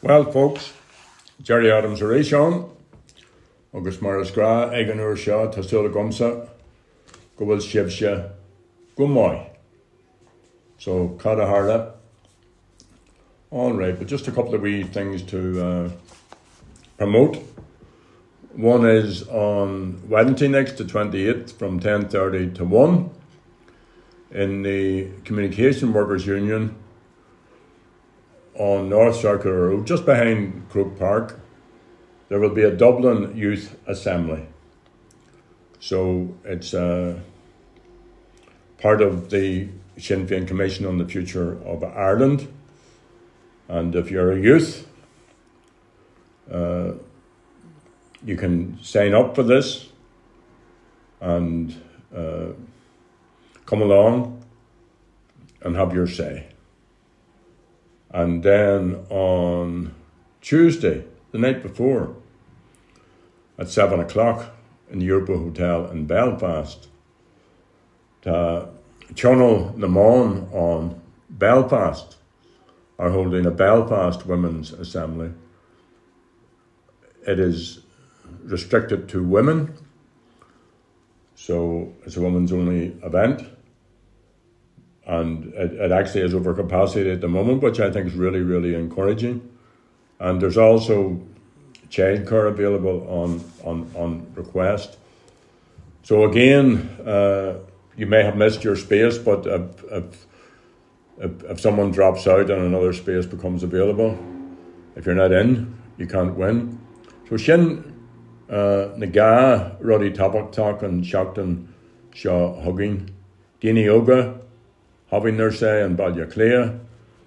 Well, folks, Jerry Adams ar éis ann, agus maras gra ag an uair seo tá sula gomsa, go bhfuil sibse go mai. So, cada harda. All right, but just a couple of wee things to promote. One is on Wednesday next, the 28th, from 10:30 to 1, in the Communication Workers Union on North Circular Road, just behind Croke Park. There will be a Dublin Youth Assembly. So it's part of the Sinn Féin Commission on the Future of Ireland. And if you're a youth, you can sign up for this and come along and have your say. And then on Tuesday, the night before, at 7 o'clock in the Europol Hotel in Belfast, the Chonradh na Gaeilge on Belfast are holding a Belfast Women's Assembly. It is restricted to women, so it's a women's only event, and it actually is over capacity at the moment, which I think is really, really encouraging. And there's also childcare available on request. So again, you may have missed your space, but if someone drops out and another space becomes available, if you're not in, you can't win. So Sinn na Gaeilge, Ruddy Tabak and Shakton Shaw Hugging, Dini Yoga having their say in Ballyaclea,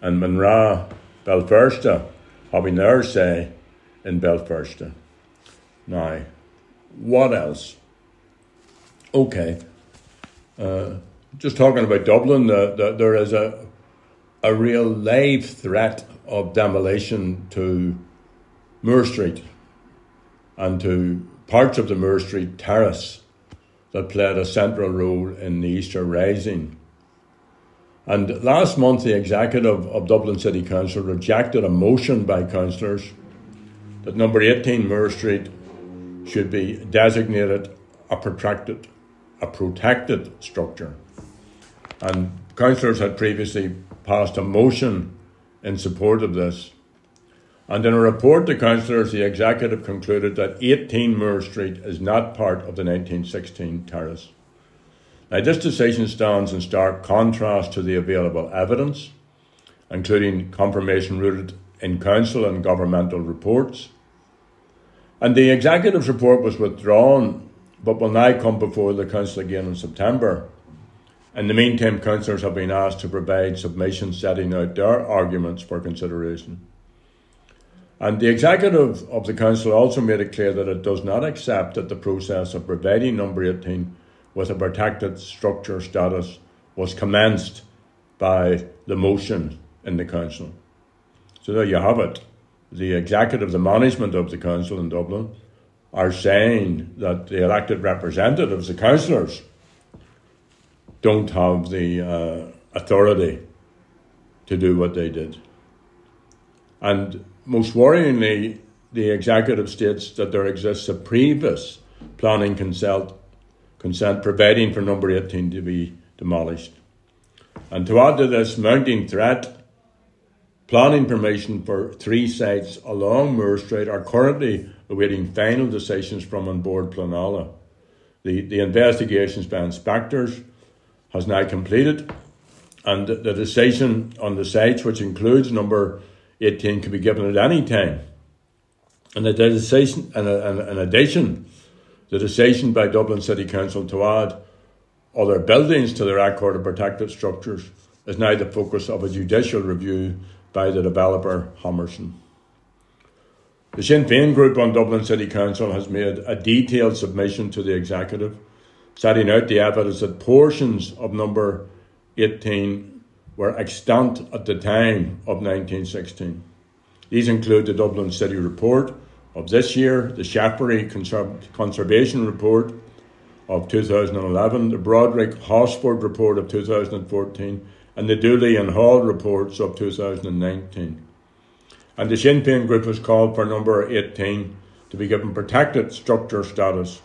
and Munra Belfersta having their say in Belfersta. Now, what else? Okay. Just talking about Dublin, there is a real live threat of demolition to Moore Street and to parts of the Moore Street terrace that played a central role in the Easter Rising. And last month, the executive of Dublin City Council rejected a motion by councillors that number 18 Moore Street should be designated a protected structure. And councillors had previously passed a motion in support of this. And in a report to councillors, the executive concluded that 18 Moore Street is not part of the 1916 terrace. Now, this decision stands in stark contrast to the available evidence, including confirmation rooted in council and governmental reports. And the executive's report was withdrawn, but will now come before the council again in September. In the meantime, councillors have been asked to provide submissions setting out their arguments for consideration. And the executive of the council also made it clear that it does not accept that the process of providing number 18 with a protected structure status was commenced by the motion in the council. So there you have it. The executive, the management of the council in Dublin, are saying that the elected representatives, the councillors, don't have the authority to do what they did. And most worryingly, the executive states that there exists a previous planning consent providing for number 18 to be demolished. And to add to this mounting threat, planning permission for 3 sites along Moore Street are currently awaiting final decisions from on board Planala. The investigations by inspectors has now completed, and the decision on the sites, which includes number 18, can be given at any time. And the decision by Dublin City Council to add other buildings to the record of protected structures is now the focus of a judicial review by the developer Hammerson. The Sinn Féin group on Dublin City Council has made a detailed submission to the executive, setting out the evidence that portions of number 18 were extant at the time of 1916. These include the Dublin City Report of this year, the Shaffery Conservation Report of 2011, the Broderick-Hosford Report of 2014, and the Dooley and Hall Reports of 2019. and the Sinn Féin group has called for number 18 to be given protected structure status.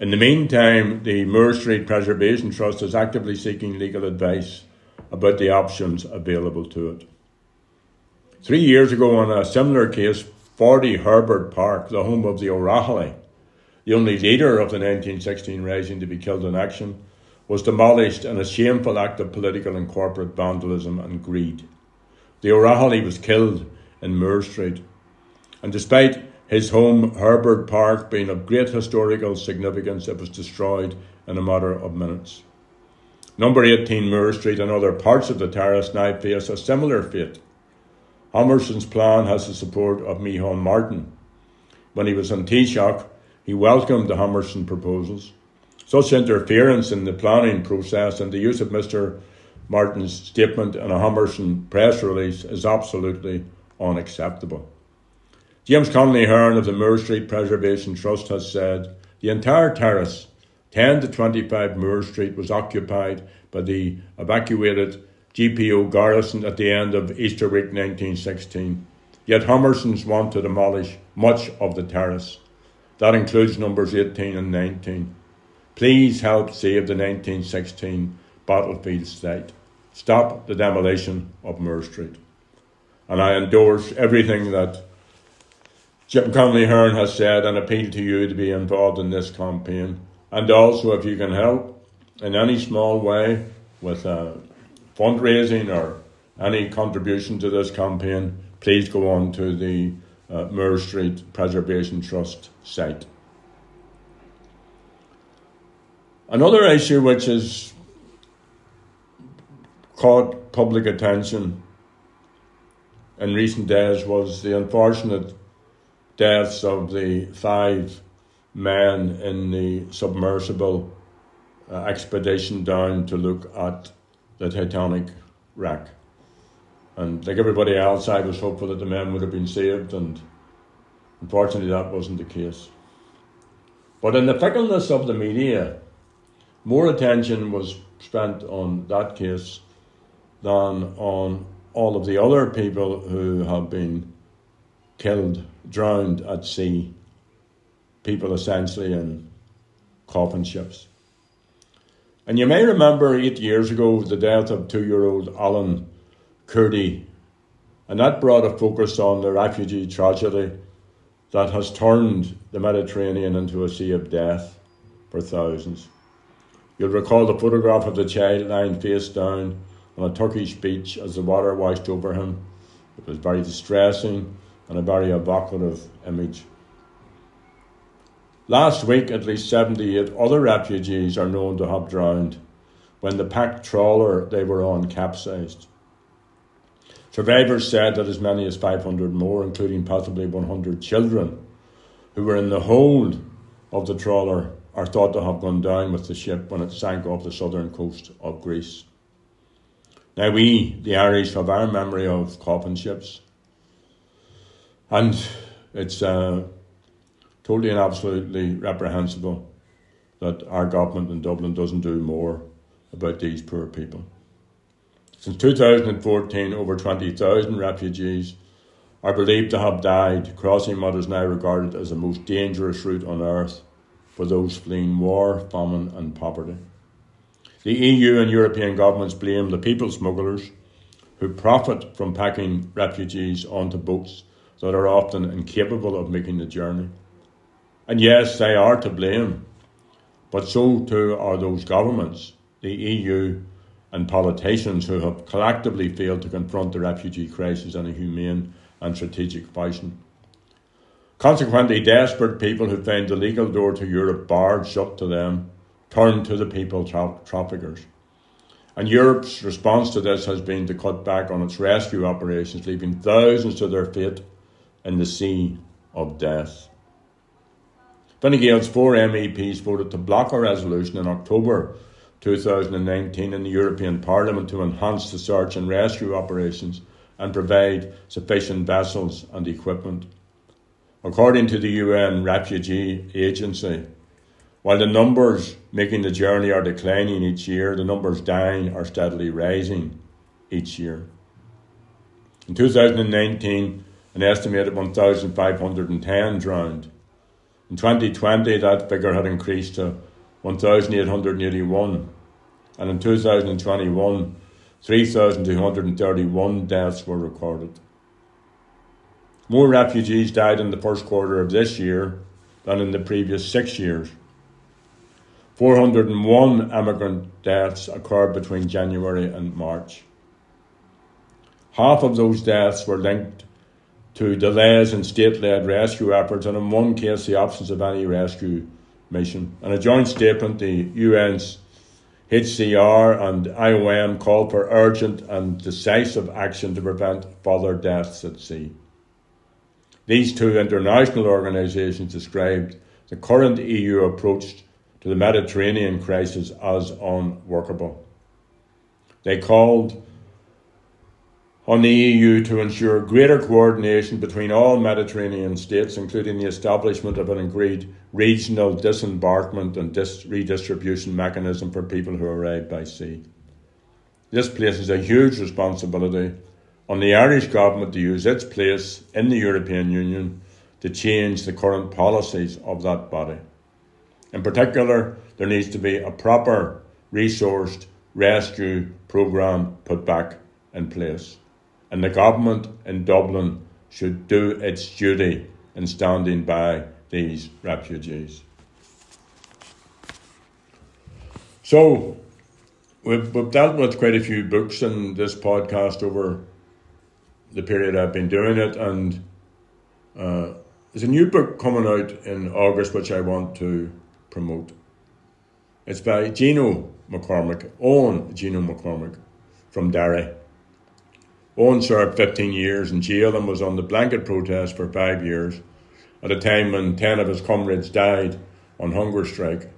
In the meantime, the Moore Street Preservation Trust is actively seeking legal advice about the options available to it. 3 years ago, on a similar case, 40 Herbert Park, the home of the O'Rahilly, the only leader of the 1916 Rising to be killed in action, was demolished in a shameful act of political and corporate vandalism and greed. The O'Rahilly was killed in Moore Street, and despite his home, Herbert Park, being of great historical significance, it was destroyed in a matter of minutes. Number 18 Moore Street and other parts of the terrace now face a similar fate. Hammerson's plan has the support of Micheál Martin. When he was on Taoiseach, he welcomed the Hammerson proposals. Such interference in the planning process and the use of Mr. Martin's statement in a Hammerson press release is absolutely unacceptable. James Connolly Hearn of the Moore Street Preservation Trust has said, the entire terrace, 10 to 25 Moore Street, was occupied by the evacuated GPO garrison at the end of Easter week 1916. Yet Hammerson's want to demolish much of the terrace. That includes numbers 18 and 19. Please help save the 1916 battlefield site. Stop the demolition of Moore Street. And I endorse everything that Jim Connolly Hearn has said and appeal to you to be involved in this campaign. And also, if you can help in any small way with fundraising or any contribution to this campaign, please go on to the Moore Street Preservation Trust site. Another issue which has caught public attention in recent days was the unfortunate deaths of the 5 men in the submersible expedition down to look at the Titanic wreck. And like everybody else, I was hopeful that the men would have been saved, and unfortunately that wasn't the case. But in the fickleness of the media, more attention was spent on that case than on all of the other people who have been killed, drowned at sea, people essentially in coffin ships. And you may remember 8 years ago the death of 2-year-old Alan Kurdi, and that brought a focus on the refugee tragedy that has turned the Mediterranean into a sea of death for thousands. You'll recall the photograph of the child lying face down on a Turkish beach as the water washed over him. It was very distressing and a very evocative image. Last week, at least 78 other refugees are known to have drowned when the packed trawler they were on capsized. Survivors said that as many as 500 more, including possibly 100 children, who were in the hold of the trawler, are thought to have gone down with the ship when it sank off the southern coast of Greece. Now we, the Irish, have our memory of coffin ships. And it's totally and absolutely reprehensible that our government in Dublin doesn't do more about these poor people. Since 2014, over 20,000 refugees are believed to have died, crossing what is now regarded as the most dangerous route on earth for those fleeing war, famine and poverty. The EU and European governments blame the people smugglers who profit from packing refugees onto boats that are often incapable of making the journey. And yes, they are to blame, but so too are those governments, the EU and politicians who have collectively failed to confront the refugee crisis in a humane and strategic fashion. Consequently, desperate people who find the legal door to Europe barred shut to them turn to the people traffickers. And Europe's response to this has been to cut back on its rescue operations, leaving thousands to their fate in the sea of death. Fine Gael's 4 MEPs voted to block a resolution in October 2019 in the European Parliament to enhance the search and rescue operations and provide sufficient vessels and equipment. According to the UN Refugee Agency, while the numbers making the journey are declining each year, the numbers dying are steadily rising each year. In 2019, an estimated 1,510 drowned. In 2020, that figure had increased to 1,881, and in 2021, 3,231 deaths were recorded. More refugees died in the first quarter of this year than in the previous 6 years. 401 emigrant deaths occurred between January and March. Half of those deaths were linked to delays in state-led rescue efforts, and in one case the absence of any rescue mission. In a joint statement, the UN's HCR and IOM called for urgent and decisive action to prevent further deaths at sea. These two international organisations described the current EU approach to the Mediterranean crisis as unworkable. They called on the EU to ensure greater coordination between all Mediterranean states, including the establishment of an agreed regional disembarkment and redistribution mechanism for people who arrive by sea. This places a huge responsibility on the Irish government to use its place in the European Union to change the current policies of that body. In particular, there needs to be a proper resourced rescue programme put back in place, and the government in Dublin should do its duty in standing by these refugees. So, we've dealt with quite a few books in this podcast over the period I've been doing it, and there's a new book coming out in August which I want to promote. It's by Gino McCormick from Derry. Owen served 15 years in jail and was on the blanket protest for 5 years at a time when 10 of his comrades died on hunger strike.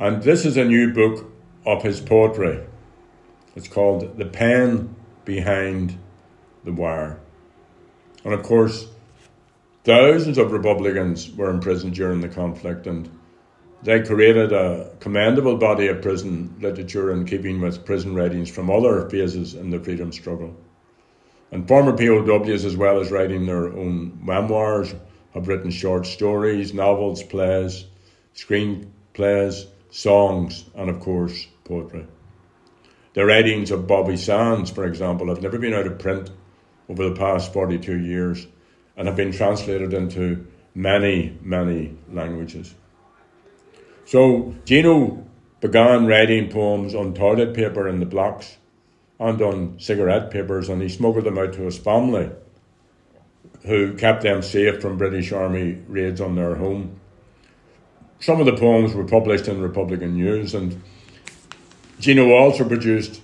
And this is a new book of his poetry. It's called The Pen Behind the Wire. And of course, thousands of Republicans were imprisoned during the conflict, and they created a commendable body of prison literature in keeping with prison writings from other phases in the freedom struggle. And former POWs, as well as writing their own memoirs, have written short stories, novels, plays, screenplays, songs, and of course, poetry. The writings of Bobby Sands, for example, have never been out of print over the past 42 years and have been translated into many, many languages. So Gino began writing poems on toilet paper in the blocks and on cigarette papers, and he smuggled them out to his family, who kept them safe from British Army raids on their home. Some of the poems were published in Republican News, and Gino also produced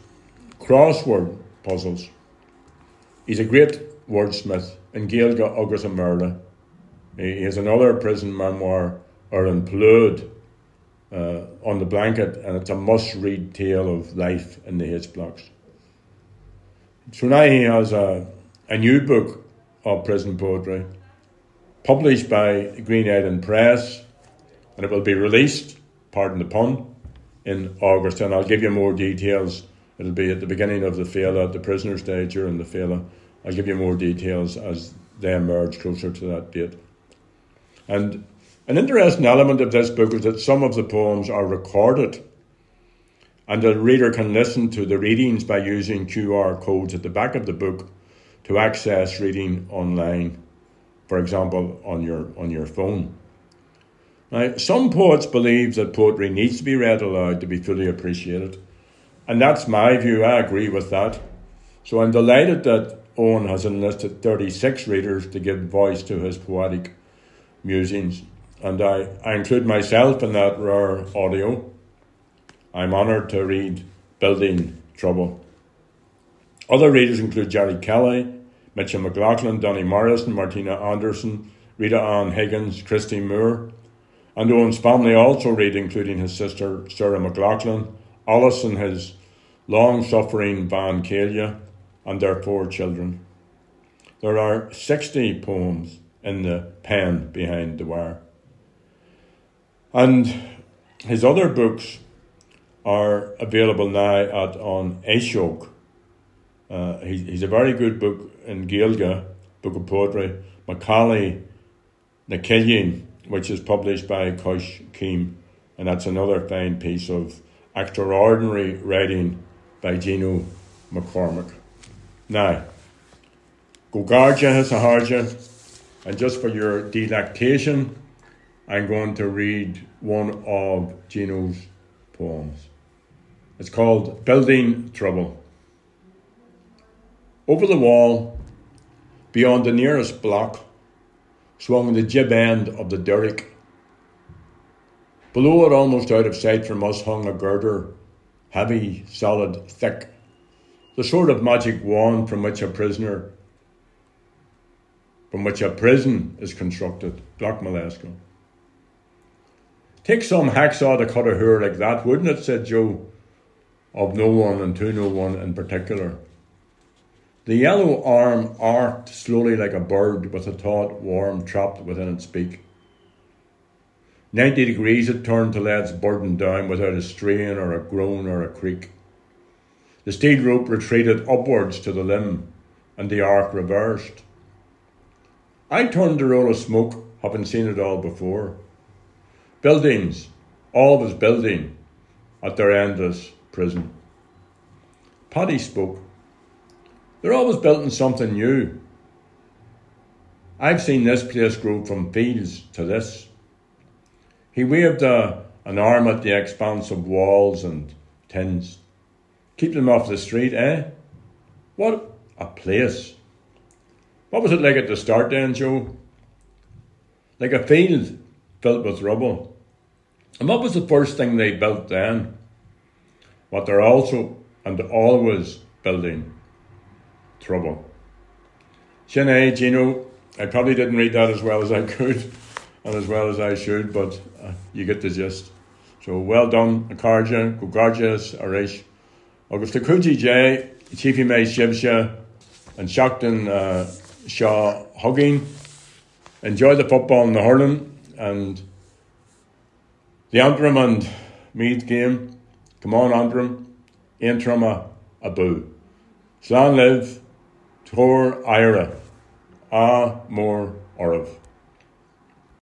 crossword puzzles. He's a great wordsmith in Gaeilge, Agus and Merle. He has another prison memoir, Éireann Plúid, on the blanket, and it's a must-read tale of life in the H-blocks. So now he has a new book of prison poetry, published by Green Island Press, and it will be released, pardon the pun, in August, and I'll give you more details. It'll be at the beginning of the Féile, at the prisoner stage during the Féile. I'll give you more details as they emerge closer to that date. And an interesting element of this book is that some of the poems are recorded, and the reader can listen to the readings by using QR codes at the back of the book to access reading online, for example, on your phone. Now, some poets believe that poetry needs to be read aloud to be fully appreciated, and that's my view. I agree with that. So I'm delighted that Owen has enlisted 36 readers to give voice to his poetic musings. And I include myself in that rare audio. I'm honoured to read Building Trouble. Other readers include Jerry Kelly, Mitchell McLaughlin, Donnie Morrison, Martina Anderson, Rita Ann Higgins, Christy Moore. And Owen's family also read, including his sister Sarah McLaughlin, Alice and his long-suffering Van Kalia, and their 4 children. There are 60 poems in The Pen Behind the Wire. And his other books are available now on Taoiseach, He's a very good book in Gaeilge, book of poetry, Micheál na Gaeilge, which is published by Cosh Keem, and that's another fine piece of extraordinary writing by Gino McCormick. Now, go garja his aharja, and just for your delectation, I'm going to read one of Gino's poems. It's called Building Trouble. Over the wall, beyond the nearest block, swung the jib end of the derrick. Below it, almost out of sight from us, hung a girder, heavy, solid, thick, the sort of magic wand from which a prison is constructed. Black Molesco. Take some hacksaw to cut a hair like that, wouldn't it, said Joe, of no one and to no one in particular. The yellow arm arced slowly like a bird with a taut worm trapped within its beak. 90 degrees it turned to let its burden down without a strain or a groan or a creak. The steel rope retreated upwards to the limb, and the arc reversed. I turned to roll a smoke, having seen it all before. Buildings, always building, at their endless prison. Paddy spoke. They're always building something new. I've seen this place grow from fields to this. He waved an arm at the expanse of walls and tins. Keep them off the street, eh? What a place. What was it like at the start then, Joe? Like a field filled with rubble. And what was the first thing they built then? What they're also and always building. Trouble. Sinead, Gino, I probably didn't read that as well as I could and as well as I should, but you get the gist. So well done, Akarja, Gogarjas, Arish, Augusta Kuji J, Chiefy May Shibsha, and Shakton Shaw Hugging. Enjoy the football and the hurling and the Antrim and Meath game. Come on, Antrim. Antrim a boo. Slán live. Tor Ira, a more Orav.